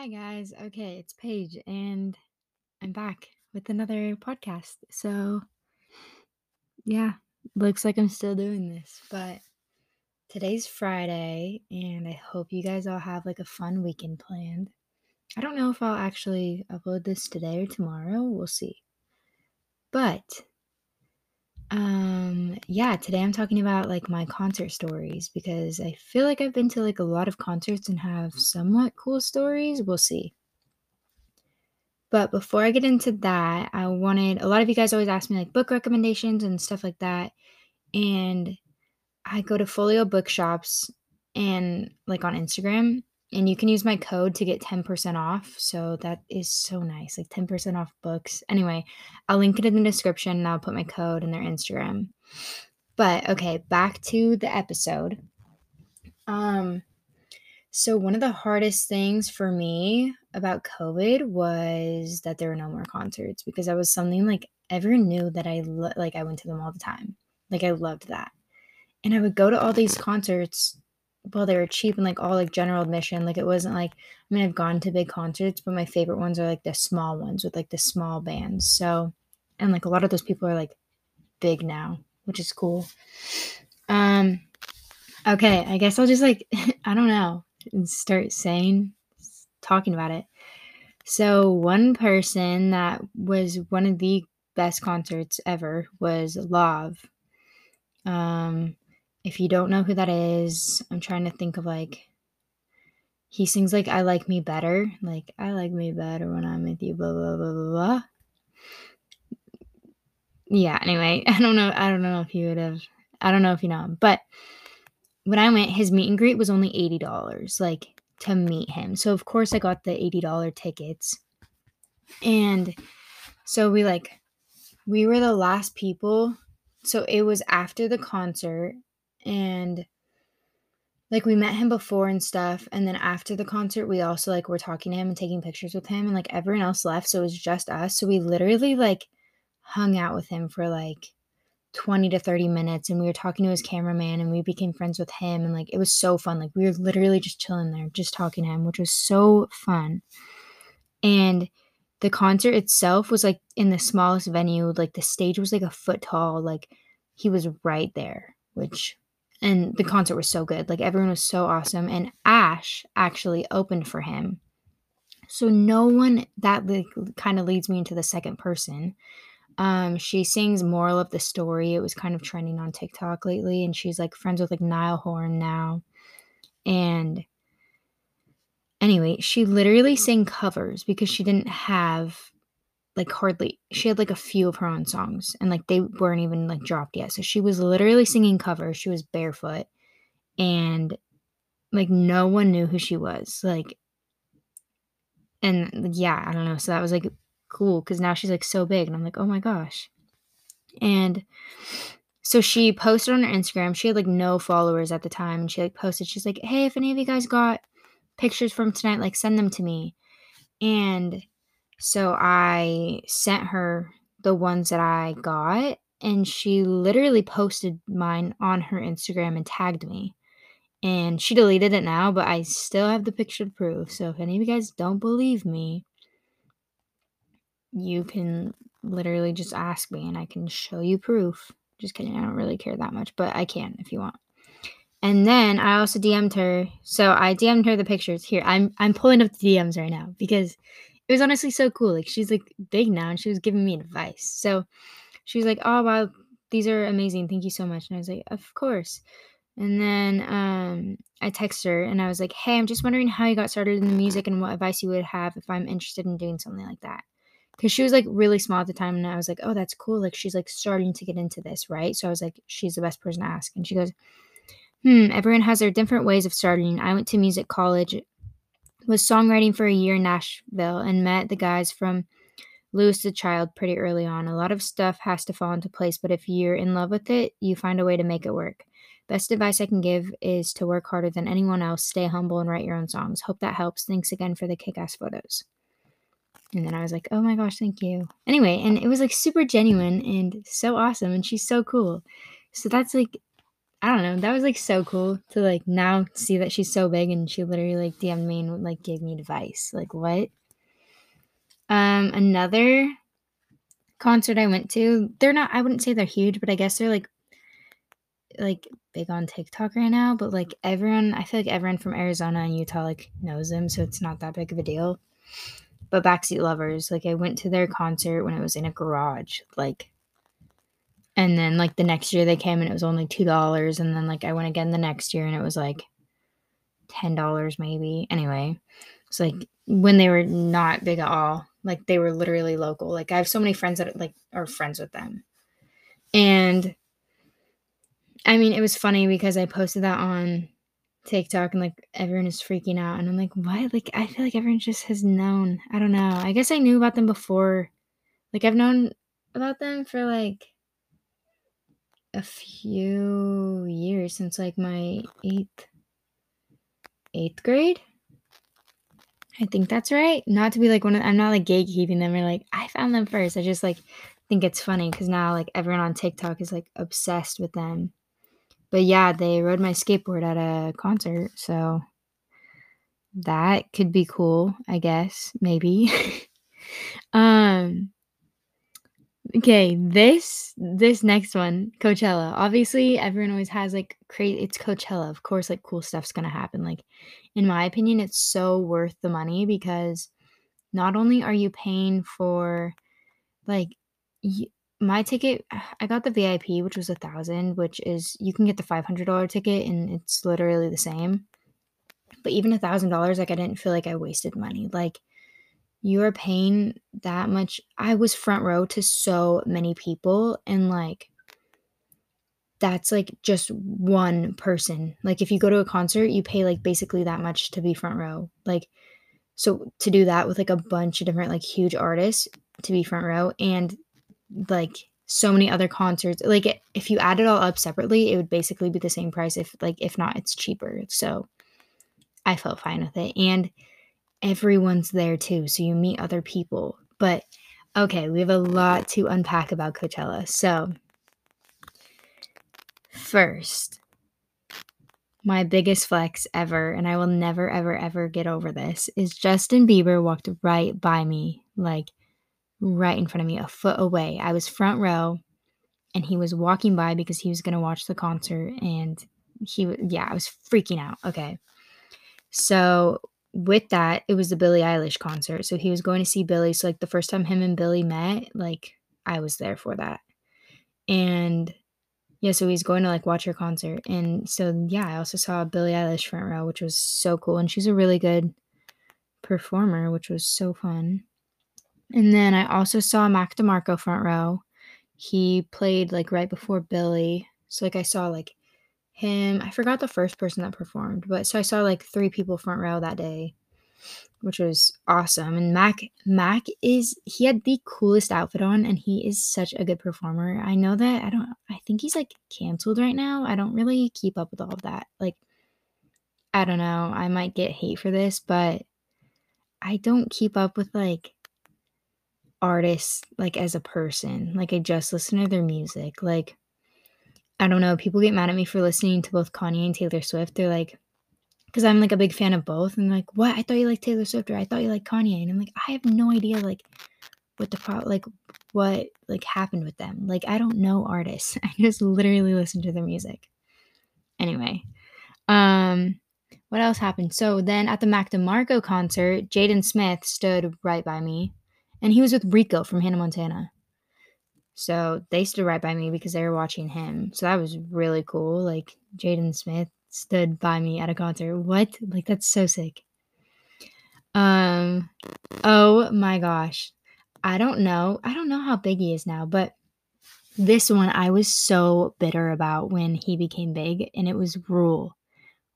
Hi guys, okay, it's Paige and I'm back with another podcast. So yeah, looks like I'm still doing this, but today's Friday and I hope you guys all have like a fun weekend planned. I don't know if I'll actually upload this today or tomorrow, we'll see. But yeah, today I'm talking about like my concert stories because I feel like I've been to like a lot of concerts and have somewhat cool stories. We'll see. But before I get into that, a lot of you guys always ask me like book recommendations and stuff like that. And I go to Folio bookshops and like on Instagram and you can use my code to get 10% off. So that is so nice, like 10% off books. Anyway, I'll link it in the description and I'll put my code in their Instagram. But okay, back to the episode. So one of the hardest things for me about COVID was that there were no more concerts because that was something like everyone knew that I went to them all the time. Like I loved that. And I would go to all these concerts. Well, they were cheap and like all like general admission. Like it wasn't like, I mean, I've gone to big concerts, but my favorite ones are like the small ones with like the small bands. So, and like a lot of those people are like big now, which is cool. Okay, I guess I'll just like, I don't know, start talking about it. So one person that was one of the best concerts ever was Love. If you don't know who that is, I'm trying to think of like, he sings like, I like me better. Like, I like me better when I'm with you, blah, blah, blah, blah, blah. Yeah, anyway, I don't know if you know him. But when I went, his meet and greet was only $80, like to meet him. So of course I got the $80 tickets. And so we were the last people. So it was after the concert. And like we met him before and stuff, and then after the concert we also like were talking to him and taking pictures with him, and like everyone else left, so it was just us. So we literally like hung out with him for like 20 to 30 minutes, and we were talking to his cameraman and we became friends with him, and like it was so fun. Like we were literally just chilling there just talking to him, which was so fun. And the concert itself was like in the smallest venue. Like the stage was like a foot tall, like he was right there, and the concert was so good. Like everyone was so awesome, and Ash actually opened for him. So no one, that like kind of leads me into the second person. She sings Moral of the Story. It was kind of trending on TikTok lately, and she's like friends with like Niall Horan now. And anyway, she literally sang covers because she didn't have like hardly, she had like a few of her own songs, and like they weren't even like dropped yet. So she was literally singing covers. She was barefoot, and like no one knew who she was. Like, and yeah, I don't know. So that was like cool because now she's like so big, and I'm like, oh my gosh. And so she posted on her Instagram. She had like no followers at the time, and she like posted, she's like, hey, if any of you guys got pictures from tonight, like send them to me. And so I sent her the ones that I got, and she literally posted mine on her Instagram and tagged me. And she deleted it now, but I still have the picture to prove. So if any of you guys don't believe me, you can literally just ask me and I can show you proof. Just kidding, I don't really care that much, but I can if you want. And then I also DM'd her. So I DM'd her the pictures. Here, I'm pulling up the DMs right now because it was honestly so cool. Like she's like big now, and she was giving me advice. So she was like, "Oh wow, these are amazing. Thank you so much." And I was like, "Of course." And then I texted her and I was like, "Hey, I'm just wondering how you got started in the music and what advice you would have if I'm interested in doing something like that." Because she was like really small at the time, and I was like, "Oh, that's cool. Like she's like starting to get into this, right?" So I was like, "She's the best person to ask." And she goes, "Everyone has their different ways of starting. I went to music college. Was songwriting for a year in Nashville and met the guys from Louis the Child pretty early on. A lot of stuff has to fall into place, but if you're in love with it, you find a way to make it work. Best advice I can give is to work harder than anyone else, stay humble, and write your own songs. Hope that helps. Thanks again for the kick-ass photos." And then I was like, oh my gosh, thank you. Anyway, and it was like super genuine and so awesome, and she's so cool. So that's like I don't know. That was, like, so cool to, like, now see that she's so big and she literally, like, DM'd me and, like, gave me advice. Like, what? Another concert I went to, they're not, I wouldn't say they're huge, but I guess they're, like, big on TikTok right now. But, like, everyone, I feel like everyone from Arizona and Utah, like, knows them, so it's not that big of a deal. But Backseat Lovers, like, I went to their concert when it was in a garage, like, and then, like, the next year they came and it was only $2, and then, like, I went again the next year and it was, like, $10 maybe. Anyway, it's, like, when they were not big at all, like, they were literally local. Like, I have so many friends that, like, are friends with them. And, I mean, it was funny because I posted that on TikTok and, like, everyone is freaking out and I'm like, what? Like, I feel like everyone just has known. I don't know. I guess I knew about them before. Like, I've known about them for, like, a few years, since, like, my eighth grade. I think that's right. Not to be, like, I'm not, like, gatekeeping them or, like, I found them first. I just, like, think it's funny because now, like, everyone on TikTok is, like, obsessed with them. But yeah, they rode my skateboard at a concert, so that could be cool, I guess, maybe. Okay, this next one, Coachella. Obviously, everyone always has, like, crazy, it's Coachella, of course, like, cool stuff's gonna happen. Like, in my opinion, it's so worth the money because not only are you paying for, like, my ticket, I got the VIP, which was $1,000, which is, you can get the $500 ticket and it's literally the same. But even $1,000, like, I didn't feel like I wasted money. Like, you are paying that much. I was front row to so many people, and, like, that's, like, just one person. Like, if you go to a concert, you pay, like, basically that much to be front row. Like, so to do that with, like, a bunch of different, like, huge artists to be front row and, like, so many other concerts, like, if you add it all up separately, it would basically be the same price, if not it's cheaper. So I felt fine with it, and everyone's there too, so you meet other people. But okay, we have a lot to unpack about Coachella. So first, my biggest flex ever, and I will never ever ever get over this, is Justin Bieber walked right by me, like, right in front of me, a foot away. I was front row and he was walking by because he was going to watch the concert, and I was freaking out. Okay. So with that, it was the Billie Eilish concert. So he was going to see Billie. So, like, the first time him and Billie met, like, I was there for that. And yeah, so he's going to, like, watch her concert. And so, yeah, I also saw Billie Eilish front row, which was so cool. And she's a really good performer, which was so fun. And then I also saw Mac DeMarco front row. He played, like, right before Billie. So, like, I saw, like, him. I forgot the first person that performed. But so I saw, like, 3 people front row that day, which was awesome. And Mac he had the coolest outfit on, and he is such a good performer. I know that I think he's, like, canceled right now. I don't really keep up with all of that. Like, I don't know. I might get hate for this, but I don't keep up with, like, artists, like, as a person. Like, I just listen to their music. Like, I don't know, people get mad at me for listening to both Kanye and Taylor Swift. They're like, because I'm, like, a big fan of both, and like, what, I thought you liked Taylor Swift, or I thought you liked Kanye. And I'm like, I have no idea, like, what happened with them. Like, I don't know artists. I just literally listen to their music. Anyway, what else happened? So then at the Mac DeMarco concert, Jaden Smith stood right by me. And he was with Rico from Hannah Montana. So they stood right by me because they were watching him. So that was really cool. Like, Jaden Smith stood by me at a concert. What? Like, that's so sick. Oh my gosh. I don't know how big he is now, but this one I was so bitter about when he became big, and it was Ruel.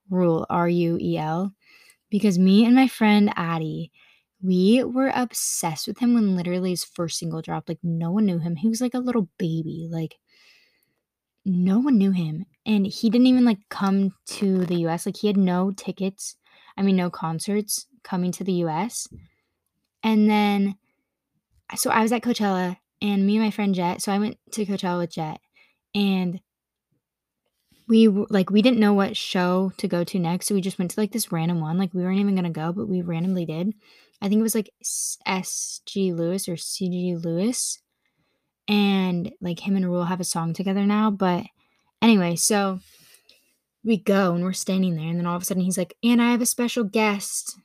Ruel, R-U-E-L. Because me and my friend Addie, we were obsessed with him when literally his first single dropped. Like, no one knew him. He was like a little baby. Like, no one knew him. And he didn't even, like, come to the U.S. Like, he had no concerts coming to the U.S. And then, so I was at Coachella, and me and my friend Jet, so I went to Coachella with Jet. And we didn't know what show to go to next, so we just went to like this random one. Like, we weren't even gonna go, but we randomly did. I think it was like S.G. Lewis or C.G. Lewis, and like him and Ruel have a song together now. But anyway, so we go and we're standing there, and then all of a sudden he's like, "And I have a special guest.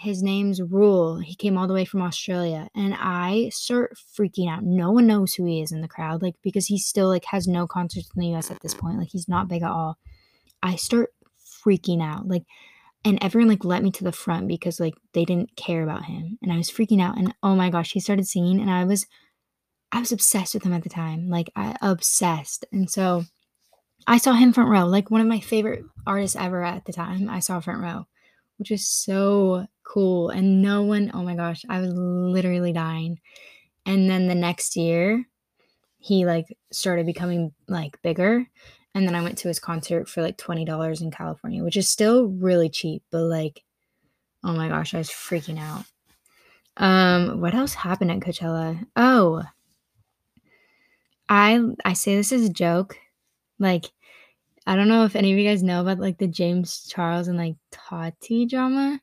His name's Ruel. He came all the way from Australia." And I start freaking out. No one knows who he is in the crowd, like, because he still like has no concerts in the U.S. at this point. Like, he's not big at all. I start freaking out, like, and everyone like let me to the front because like they didn't care about him. And I was freaking out. And oh my gosh, he started singing, and I was obsessed with him at the time, like obsessed. And so I saw him front row, like one of my favorite artists ever at the time. I saw front row, which is so cool. And no one, oh my gosh, I was literally dying. And then the next year, he like started becoming like bigger. And then I went to his concert for like $20 in California, which is still really cheap. But like, oh my gosh, I was freaking out. What else happened at Coachella? Oh, I say this as a joke. Like, I don't know if any of you guys know about like the James Charles and like Tati drama,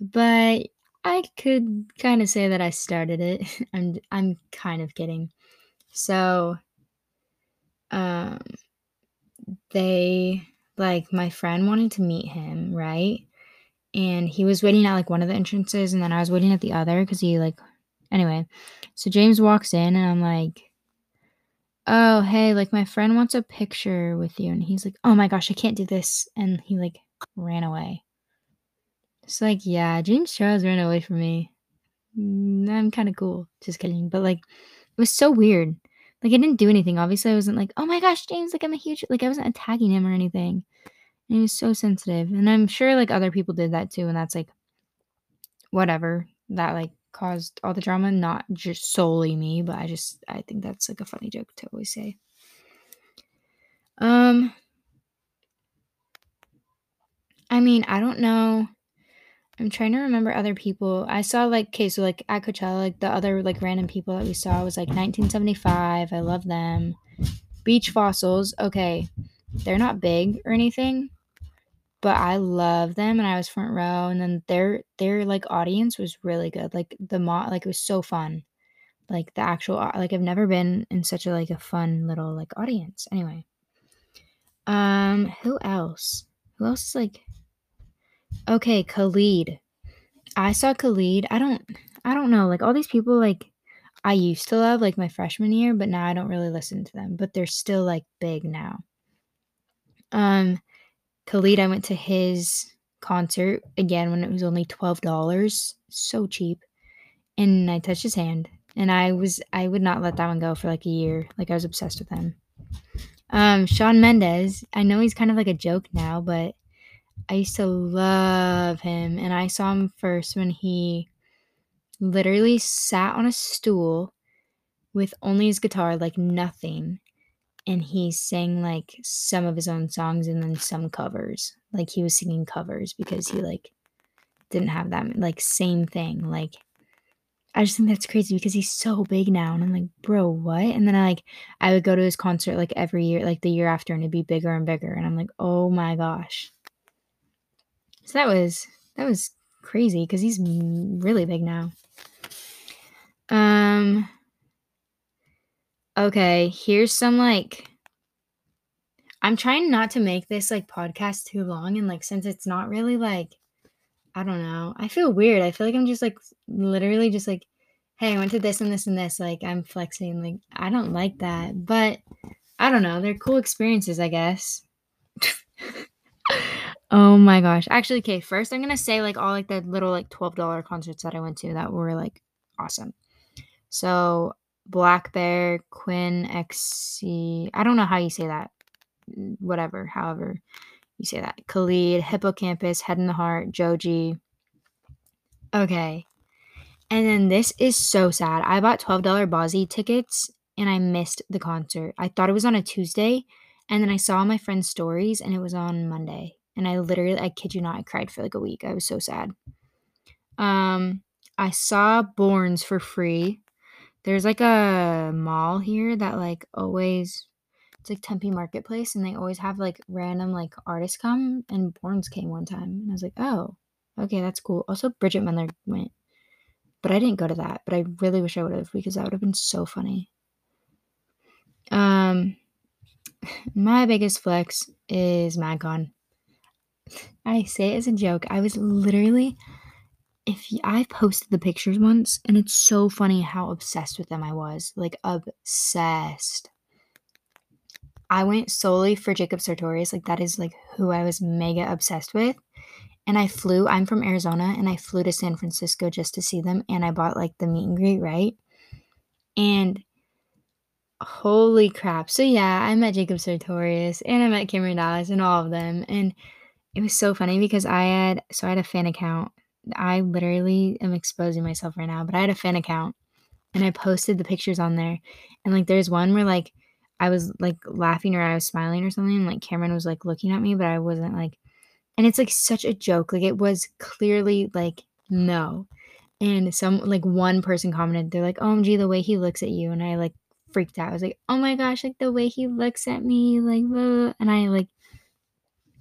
but I could kind of say that I started it. I'm kind of kidding. So, they, like, my friend wanted to meet him, right? And he was waiting at, like, one of the entrances, and then I was waiting at the other because he, like, anyway. So James walks in, and I'm like, "Oh, hey, like, my friend wants a picture with you." And he's like, "Oh, my gosh, I can't do this." And he, like, ran away. It's like, yeah, James Charles ran away from me. I'm kind of cool. Just kidding. But, like, it was so weird. Like, I didn't do anything. Obviously, I wasn't like, "Oh my gosh, James, like, I'm a huge," like, I wasn't attacking him or anything. And he was so sensitive. And I'm sure, like, other people did that too. And that's, like, whatever. That, like, caused all the drama. Not just solely me, but I think that's, like, a funny joke to always say. I mean, I don't know. I'm trying to remember other people. I saw, like, okay, so, like, at Coachella, like, the other, like, random people that we saw was, like, 1975. I love them. Beach Fossils. Okay, they're not big or anything, but I love them, and I was front row. And then their like, audience was really good. Like, it was so fun. Like, the actual, like, I've never been in such a, like, a fun little, like, audience. Anyway. Who else? Who else is, like... Okay, Khalid. I saw Khalid. I don't know. Like, all these people, like, I used to love, like, my freshman year, but now I don't really listen to them. But they're still, like, big now. Khalid, I went to his concert, again, when it was only $12. So cheap. And I touched his hand. And I would not let that one go for, like, a year. Like, I was obsessed with him. Shawn Mendes. I know he's kind of, like, a joke now, but... I used to love him, and I saw him first when he literally sat on a stool with only his guitar, like nothing, and he sang like some of his own songs and then some covers. Like, he was singing covers because he like didn't have that, like, same thing. Like, I just think that's crazy because he's so big now, and I'm like, bro, what? And then I would go to his concert like every year, like the year after, and it'd be bigger and bigger, and I'm like, oh my gosh. So that was crazy because he's really big now. Okay, here's some, like, I'm trying not to make this, like, podcast too long, and, like, since it's not really, like, I don't know. I feel weird. I feel like I'm just, like, literally just, like, hey, I went to this and this and this. Like, I'm flexing. Like, I don't like that. But I don't know. They're cool experiences, I guess. Oh my gosh. Actually, okay, first I'm going to say, like, all, like, the little, like, $12 concerts that I went to that were, like, awesome. So, Black Bear, Quinn XC, I don't know how you say that. Whatever, however you say that. Khalid, Hippocampus, Head in the Heart, Joji. Okay. And then this is so sad. I bought $12 Bazzi tickets, and I missed the concert. I thought it was on a Tuesday, and then I saw my friend's stories, and it was on Monday. And I literally, I kid you not, I cried for like a week. I was so sad. I saw Borns for free. There's like a mall here that like always It's like Tempe Marketplace, and they always have like random like artists come, and Borns came one time, and I was like, oh, okay, that's cool. Also, Bridget Mendler went, but I didn't go to that, but I really wish I would have, because that would have been so funny. My biggest flex is MagCon. I say it as a joke. I was literally, I posted the pictures once, and it's so funny how obsessed with them I was. Like, obsessed. I went solely for Jacob Sartorius. Like, that is, like, who I was mega obsessed with. And I flew. I'm from Arizona, and I flew to San Francisco just to see them. And I bought, like, the meet and greet, right? And holy crap. So, yeah, I met Jacob Sartorius, and I met Cameron Dallas, and all of them. And it was so funny because I had a fan account. I literally am exposing myself right now, but I had a fan account, and I posted the pictures on there. And, like, there's one where, like, I was, like, laughing or I was smiling or something, and, like, Cameron was, like, looking at me, but I wasn't, like, and it's, like, such a joke. Like, it was clearly, like, no. And one person commented, they're like, OMG, the way he looks at you. And I, like, freaked out. I was like, oh, my gosh, like, the way he looks at me, like, blah. And I, like,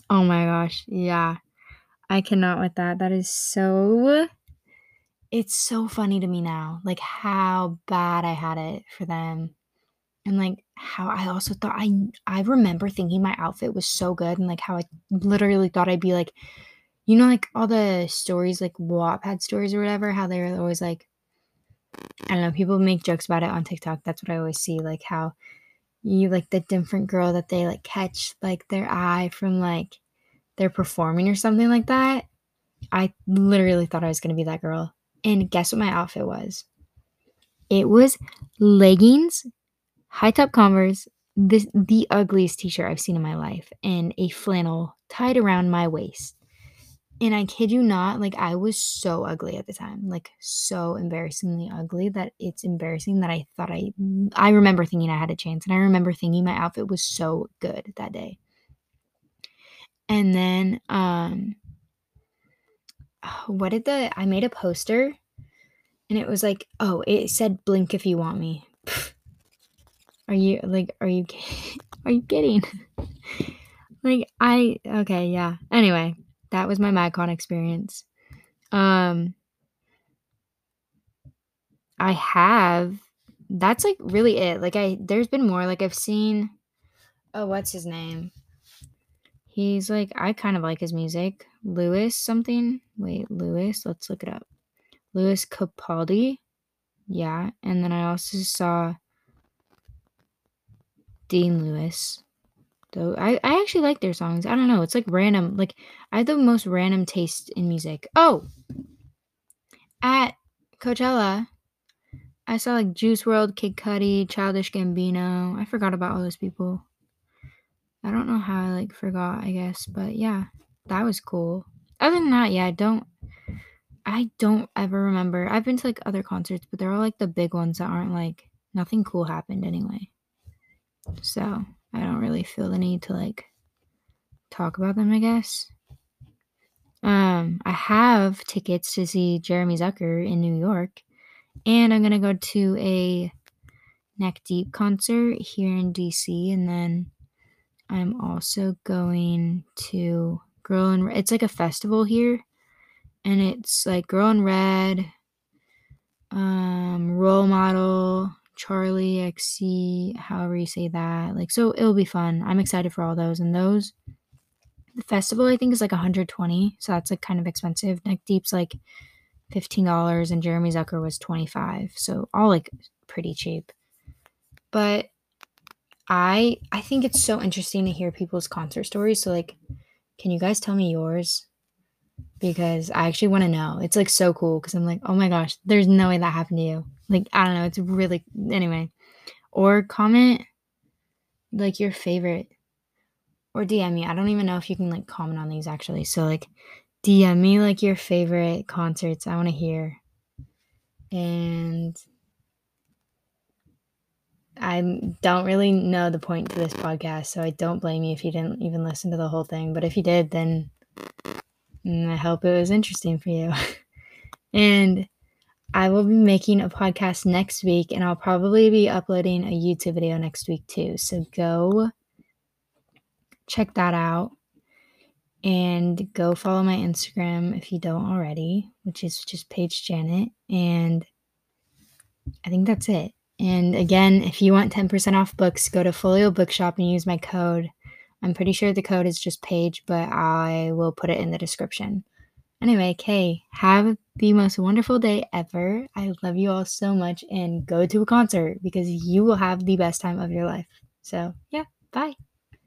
oh, my gosh, yeah. I cannot with that. That is so, it's so funny to me now. Like, how bad I had it for them. And, like, how I also thought, I remember thinking my outfit was so good, and, like, how I literally thought I'd be, like, you know, like, all the stories, like, Wattpad stories or whatever, how they were always, like, I don't know, people make jokes about it on TikTok. That's what I always see, like, how you, like, the different girl that they, like, catch, like, their eye from, like, they're performing or something like that. I literally thought I was going to be that girl. And guess what my outfit was? It was leggings, high top Converse, the ugliest t-shirt I've seen in my life, and a flannel tied around my waist. And I kid you not, like, I was so ugly at the time, like, so embarrassingly ugly that it's embarrassing that I thought I remember thinking I had a chance, and I remember thinking my outfit was so good that day. And then, I made a poster, and it was like, oh, it said, blink if you want me. Are you kidding? Okay, yeah. Anyway, that was my MagCon experience. That's, like, really it. Like, there's been more. Like, I've seen, oh, what's his name? He's, like, I kind of like his music. Louis something. Wait, Louis, let's look it up. Louis Capaldi. Yeah, and then I also saw Dean Lewis. Though I actually like their songs. I don't know. It's like random. Like, I have the most random taste in music. Oh, at Coachella, I saw, like, Juice WRLD, Kid Cudi, Childish Gambino. I forgot about all those people. I don't know how I, like, forgot, I guess. But yeah, that was cool. Other than that, yeah, I don't ever remember. I've been to, like, other concerts, but they're all, like, the big ones that aren't, like, nothing cool happened anyway. So, I don't really feel the need to, like, talk about them, I guess. I have tickets to see Jeremy Zucker in New York, and I'm going to go to a Neck Deep concert here in DC, and then I'm also going to Girl in Red. It's, like, a festival here, and it's, like, Girl in Red, Role Model, Charlie XC, however you say that. Like, so it'll be fun. I'm excited for all those. And those, the festival, I think, is, like, $120, so that's, like, kind of expensive. Neck Deep's, like, $15, and Jeremy Zucker was $25, so all, like, pretty cheap. But I think it's so interesting to hear people's concert stories, so, like, can you guys tell me yours? Because I actually want to know. It's, like, so cool, because I'm like, oh my gosh, there's no way that happened to you. Like, I don't know, it's really, anyway. Or comment, like, your favorite, or DM me. I don't even know if you can, like, comment on these, actually. So, like, DM me, like, your favorite concerts. I want to hear. And I don't really know the point to this podcast, so I don't blame you if you didn't even listen to the whole thing. But if you did, then I hope it was interesting for you. And I will be making a podcast next week, and I'll probably be uploading a YouTube video next week too. So go check that out and go follow my Instagram if you don't already, which is just Paige Janet. And I think that's it. And again, if you want 10% off books, go to Folio Bookshop and use my code. I'm pretty sure the code is just Paige, but I will put it in the description. Anyway, Kay, have the most wonderful day ever. I love you all so much, and go to a concert because you will have the best time of your life. So, yeah, bye.